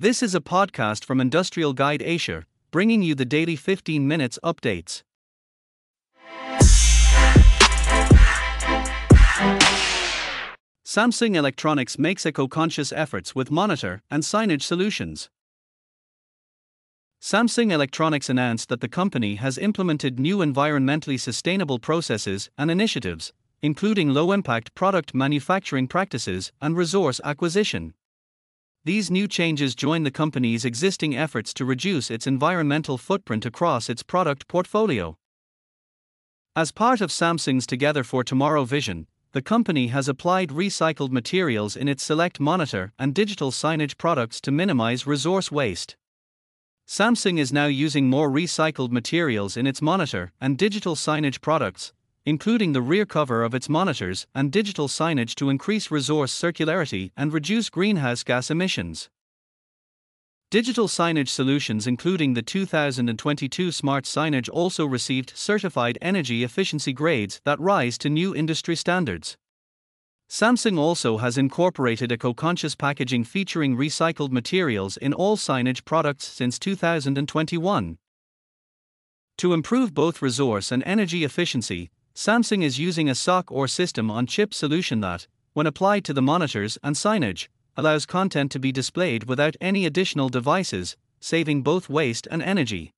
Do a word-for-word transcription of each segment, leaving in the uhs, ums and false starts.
This is a podcast from Industrial Guide Asia, bringing you the daily fifteen minutes updates. Samsung Electronics makes eco-conscious efforts with monitor and signage solutions. Samsung Electronics announced that the company has implemented new environmentally sustainable processes and initiatives, including low-impact product manufacturing practices and resource acquisition. These new changes join the company's existing efforts to reduce its environmental footprint across its product portfolio. As part of Samsung's Together for Tomorrow vision, the company has applied recycled materials in its select monitor and digital signage products to minimize resource waste. Samsung is now using more recycled materials in its monitor and digital signage products, including the rear cover of its monitors and digital signage to increase resource circularity and reduce greenhouse gas emissions. Digital signage solutions including the two thousand twenty-two Smart Signage also received certified energy efficiency grades that rise to new industry standards. Samsung also has incorporated eco-conscious packaging featuring recycled materials in all signage products since two thousand twenty-one. To improve both resource and energy efficiency, Samsung is using a S O C or system-on-chip solution that, when applied to the monitors and signage, allows content to be displayed without any additional devices, saving both waste and energy.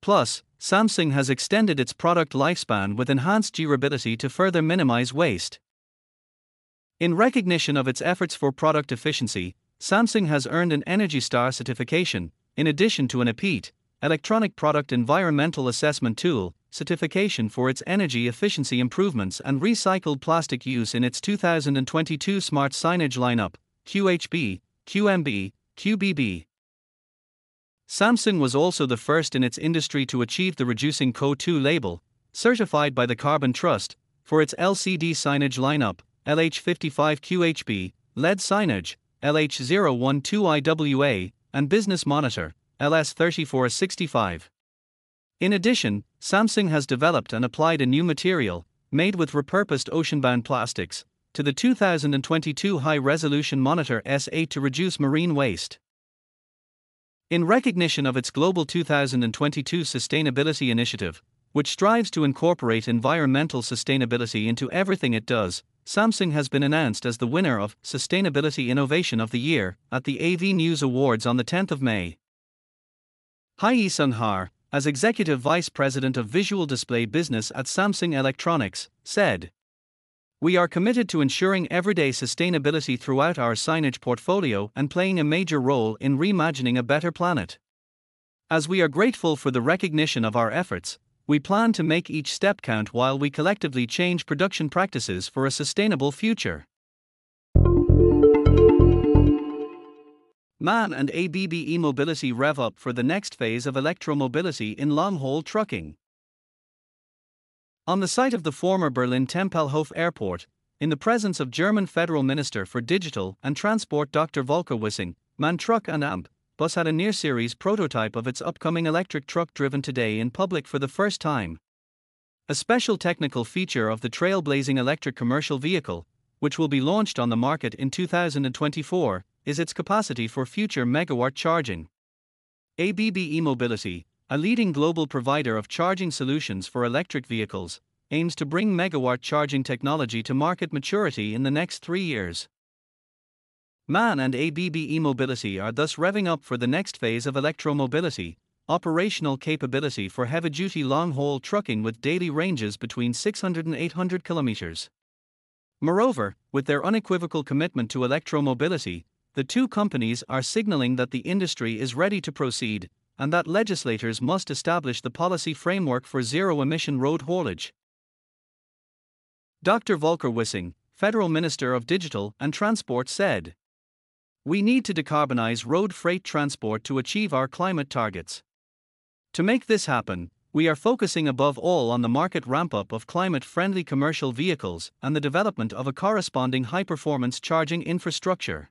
Plus, Samsung has extended its product lifespan with enhanced durability to further minimize waste. In recognition of its efforts for product efficiency, Samsung has earned an Energy Star certification, in addition to an E P E T, Electronic Product Environmental Assessment Tool, certification for its energy efficiency improvements and recycled plastic use in its two thousand twenty-two Smart Signage lineup, Q H B, Q M B, Q B B. Samsung was also the first in its industry to achieve the Reducing C O two label, certified by the Carbon Trust, for its L C D signage lineup, L H fifty-five Q H B, L E D signage, L H zero one two I W A, and business monitor, L S three four six five. In addition, Samsung has developed and applied a new material, made with repurposed ocean-bound plastics, to the two thousand twenty-two high-resolution Monitor S eight to reduce marine waste. In recognition of its global two thousand twenty-two sustainability initiative, which strives to incorporate environmental sustainability into everything it does, Samsung has been announced as the winner of Sustainability Innovation of the Year at the A V News Awards on the tenth of May. Yi Sun-har, as Executive Vice President of Visual Display Business at Samsung Electronics, said, "We are committed to ensuring everyday sustainability throughout our signage portfolio and playing a major role in reimagining a better planet. As we are grateful for the recognition of our efforts, we plan to make each step count while we collectively change production practices for a sustainable future." MAN and A B B E-mobility rev up for the next phase of electromobility in long-haul trucking. On the site of the former Berlin Tempelhof Airport, in the presence of German Federal Minister for Digital and Transport Doctor Volker Wissing, MAN Truck and A B B Bus had a near-series prototype of its upcoming electric truck driven today in public for the first time. A special technical feature of the trailblazing electric commercial vehicle, which will be launched on the market in two thousand twenty-four, is its capacity for future megawatt charging. A B B E-mobility, a leading global provider of charging solutions for electric vehicles, aims to bring megawatt charging technology to market maturity in the next three years. MAN and A B B E-mobility are thus revving up for the next phase of electromobility, operational capability for heavy-duty long-haul trucking with daily ranges between six hundred and eight hundred kilometers. Moreover, with their unequivocal commitment to electromobility, the two companies are signaling that the industry is ready to proceed, and that legislators must establish the policy framework for zero-emission road haulage. Doctor Volker Wissing, Federal Minister of Digital and Transport, said, "We need to decarbonize road freight transport to achieve our climate targets. To make this happen, we are focusing above all on the market ramp-up of climate-friendly commercial vehicles and the development of a corresponding high-performance charging infrastructure.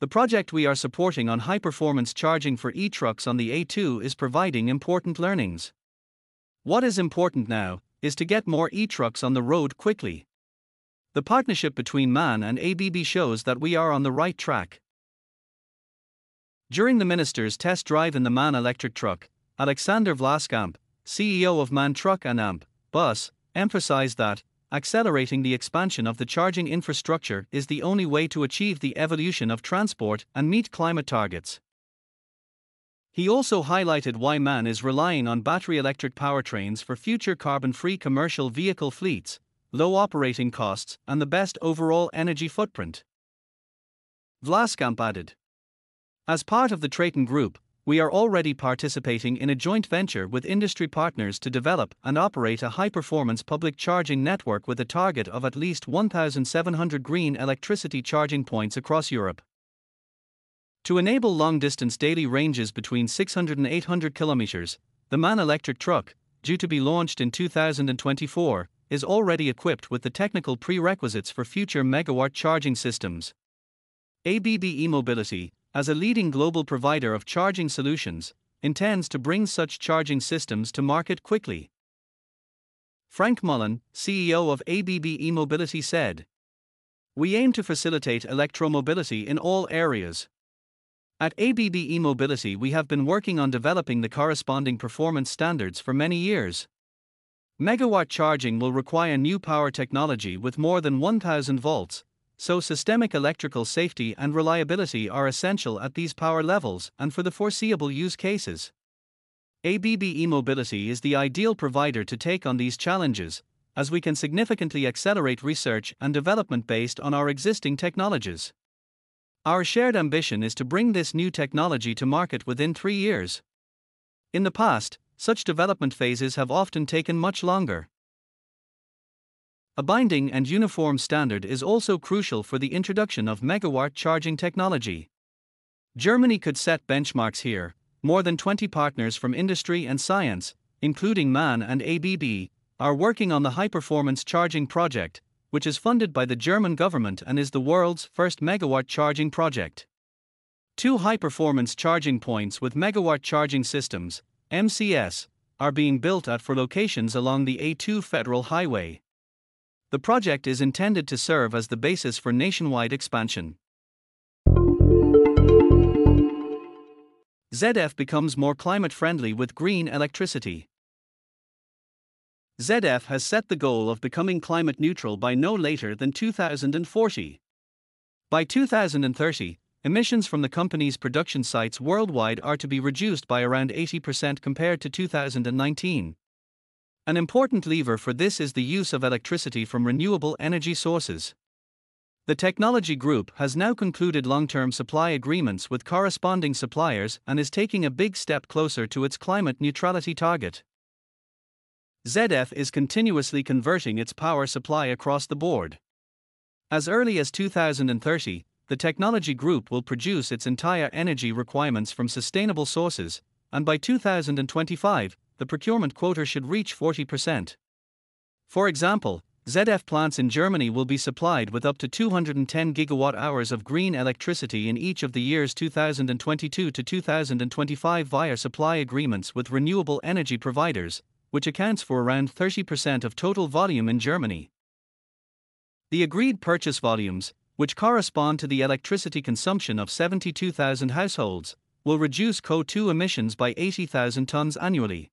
The project we are supporting on high-performance charging for e-trucks on the A two is providing important learnings. What is important now is to get more e-trucks on the road quickly. The partnership between MAN and A B B shows that we are on the right track." During the minister's test drive in the MAN electric truck, Alexander Vlaskamp, C E O of MAN Truck and A M P Bus, emphasized that accelerating the expansion of the charging infrastructure is the only way to achieve the evolution of transport and meet climate targets. He also highlighted why MAN is relying on battery electric powertrains for future carbon-free commercial vehicle fleets, low operating costs, and the best overall energy footprint. Vlaskamp added, "As part of the Traton Group, we are already participating in a joint venture with industry partners to develop and operate a high-performance public charging network with a target of at least one thousand seven hundred green electricity charging points across Europe. To enable long-distance daily ranges between six hundred and eight hundred kilometers, the MAN electric truck, due to be launched in two thousand twenty-four, is already equipped with the technical prerequisites for future megawatt charging systems." A B B E-mobility, as a leading global provider of charging solutions, intends to bring such charging systems to market quickly. Frank Mullen, C E O of A B B E-mobility, said, "We aim to facilitate electromobility in all areas. At A B B E-mobility we have been working on developing the corresponding performance standards for many years. Megawatt charging will require new power technology with more than one thousand volts, so systemic electrical safety and reliability are essential at these power levels and for the foreseeable use cases. A B B E-mobility is the ideal provider to take on these challenges, as we can significantly accelerate research and development based on our existing technologies. Our shared ambition is to bring this new technology to market within three years. In the past, such development phases have often taken much longer." A binding and uniform standard is also crucial for the introduction of megawatt charging technology. Germany could set benchmarks here. More than twenty partners from industry and science, including MAN and A B B, are working on the high-performance charging project, which is funded by the German government and is the world's first megawatt charging project. Two high-performance charging points with megawatt charging systems, M C S, are being built at four locations along the A two Federal Highway. The project is intended to serve as the basis for nationwide expansion. Z F becomes more climate-friendly with green electricity. Z F has set the goal of becoming climate neutral by no later than two thousand forty. By two thousand thirty, emissions from the company's production sites worldwide are to be reduced by around eighty percent compared to two thousand nineteen. An important lever for this is the use of electricity from renewable energy sources. The technology group has now concluded long-term supply agreements with corresponding suppliers and is taking a big step closer to its climate neutrality target. Z F is continuously converting its power supply across the board. As early as two thousand thirty, the technology group will produce its entire energy requirements from sustainable sources, and by two thousand twenty-five, the procurement quota should reach forty percent. For example, Z F plants in Germany will be supplied with up to two hundred ten gigawatt hours of green electricity in each of the years two thousand twenty-two to two thousand twenty-five via supply agreements with renewable energy providers, which accounts for around thirty percent of total volume in Germany. The agreed purchase volumes, which correspond to the electricity consumption of seventy-two thousand households, will reduce C O two emissions by eighty thousand tons annually.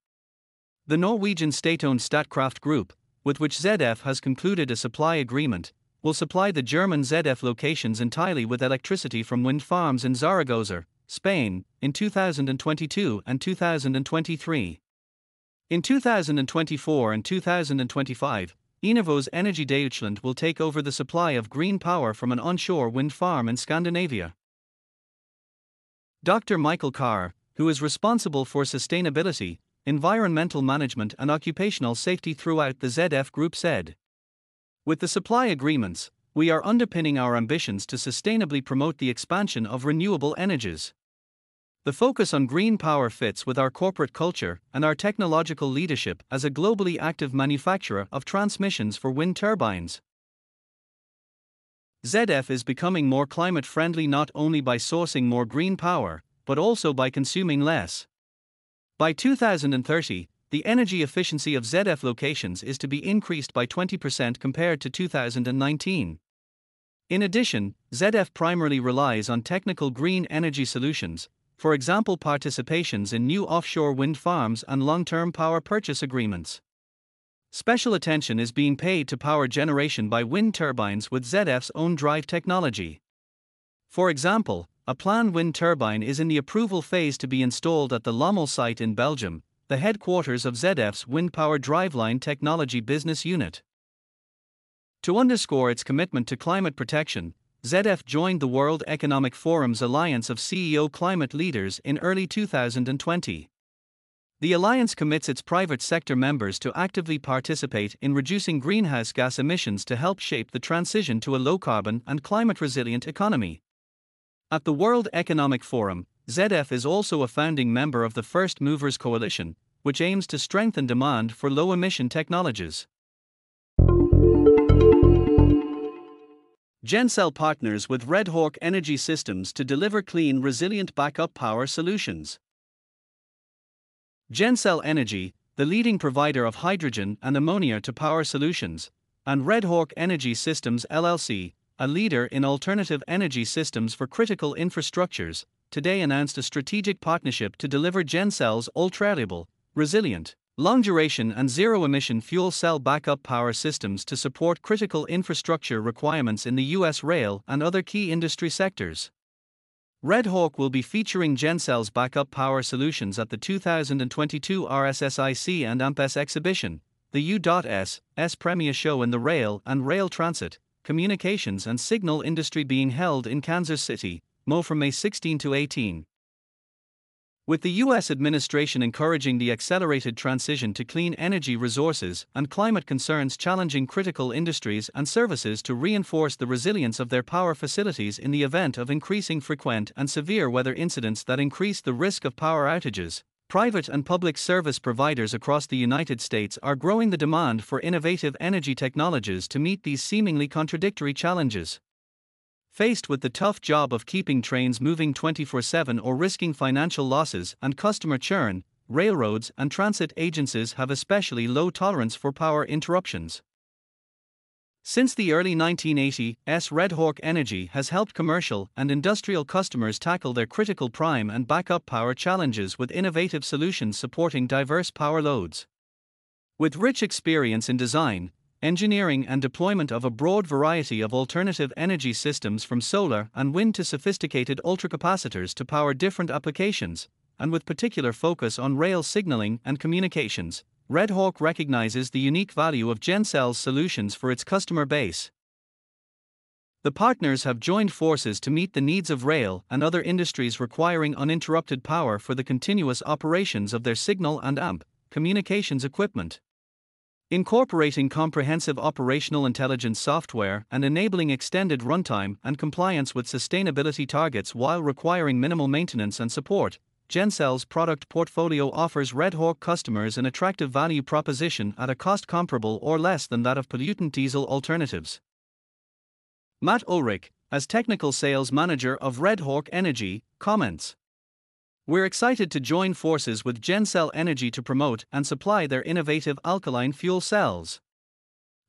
The Norwegian state-owned Statkraft Group, with which Z F has concluded a supply agreement, will supply the German Z F locations entirely with electricity from wind farms in Zaragoza, Spain, in two thousand twenty-two and two thousand twenty-three. In two thousand twenty-four and two thousand twenty-five, Enervos Energy Deutschland will take over the supply of green power from an onshore wind farm in Scandinavia. Doctor Michael Carr, who is responsible for sustainability, environmental management and occupational safety throughout the Z F Group, said, "With the supply agreements, we are underpinning our ambitions to sustainably promote the expansion of renewable energies. The focus on green power fits with our corporate culture and our technological leadership as a globally active manufacturer of transmissions for wind turbines." Z F is becoming more climate-friendly not only by sourcing more green power, but also by consuming less. By two thousand thirty, the energy efficiency of Z F locations is to be increased by twenty percent compared to two thousand nineteen. In addition, Z F primarily relies on technical green energy solutions, for example participations in new offshore wind farms and long-term power purchase agreements. Special attention is being paid to power generation by wind turbines with Z F's own drive technology. For example, a planned wind turbine is in the approval phase to be installed at the Lommel site in Belgium, the headquarters of Z F's Wind Power Driveline Technology Business Unit. To underscore its commitment to climate protection, Z F joined the World Economic Forum's Alliance of C E O Climate Leaders in early two thousand twenty. The alliance commits its private sector members to actively participate in reducing greenhouse gas emissions to help shape the transition to a low-carbon and climate-resilient economy. At the World Economic Forum, Z F is also a founding member of the First Movers Coalition, which aims to strengthen demand for low-emission technologies. GenCell partners with Red Hawk Energy Systems to deliver clean, resilient backup power solutions. GenCell Energy, the leading provider of hydrogen and ammonia to power solutions, and Red Hawk Energy Systems L L C, a leader in alternative energy systems for critical infrastructures, today announced a strategic partnership to deliver GenCell's ultra-reliable, resilient, long-duration and zero-emission fuel cell backup power systems to support critical infrastructure requirements in the U S rail and other key industry sectors. Red Hawk will be featuring GenCell's backup power solutions at the two thousand twenty-two R S S I C and A M P S exhibition, the U S Premier Show in the Rail and Rail Transit, Communications and Signal Industry being held in Kansas City, Mo from May sixteenth to eighteenth. With the U S administration encouraging the accelerated transition to clean energy resources and climate concerns challenging critical industries and services to reinforce the resilience of their power facilities in the event of increasing frequent and severe weather incidents that increase the risk of power outages, private and public service providers across the United States are growing the demand for innovative energy technologies to meet these seemingly contradictory challenges. Faced with the tough job of keeping trains moving twenty-four seven or risking financial losses and customer churn, railroads and transit agencies have especially low tolerance for power interruptions. Since the early nineteen eighties, Red Hawk Energy has helped commercial and industrial customers tackle their critical prime and backup power challenges with innovative solutions supporting diverse power loads. With rich experience in design, engineering and deployment of a broad variety of alternative energy systems from solar and wind to sophisticated ultracapacitors to power different applications, and with particular focus on rail signaling and communications, Red Hawk recognizes the unique value of GenCell's solutions for its customer base. The partners have joined forces to meet the needs of rail and other industries requiring uninterrupted power for the continuous operations of their signal and A M P communications equipment. Incorporating comprehensive operational intelligence software and enabling extended runtime and compliance with sustainability targets while requiring minimal maintenance and support, GenCell's product portfolio offers Red Hawk customers an attractive value proposition at a cost comparable or less than that of pollutant diesel alternatives. Matt Ulrich, as Technical Sales Manager of Red Hawk Energy, comments, "We're excited to join forces with GenCell Energy to promote and supply their innovative alkaline fuel cells.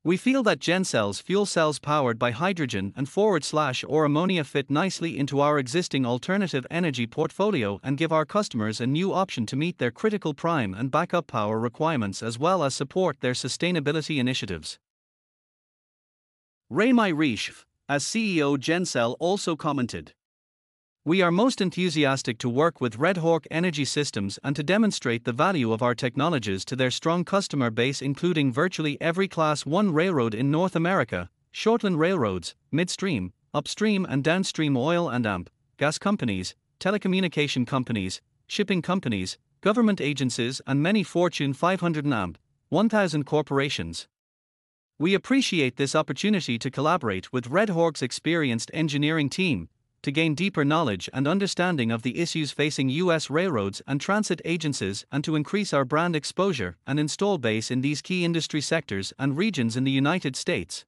We feel that GenCell's fuel cells powered by hydrogen and forward slash or ammonia fit nicely into our existing alternative energy portfolio and give our customers a new option to meet their critical prime and backup power requirements as well as support their sustainability initiatives." Raymai Riesch, as C E O GenCell, also commented, "We are most enthusiastic to work with Red Hawk Energy Systems and to demonstrate the value of our technologies to their strong customer base, including virtually every Class one railroad in North America, shortland railroads, midstream, upstream and downstream oil and A M P, gas companies, telecommunication companies, shipping companies, government agencies and many Fortune five hundred and A M P one thousand corporations. We appreciate this opportunity to collaborate with Red Hawk's experienced engineering team to gain deeper knowledge and understanding of the issues facing U S railroads and transit agencies and to increase our brand exposure and install base in these key industry sectors and regions in the United States."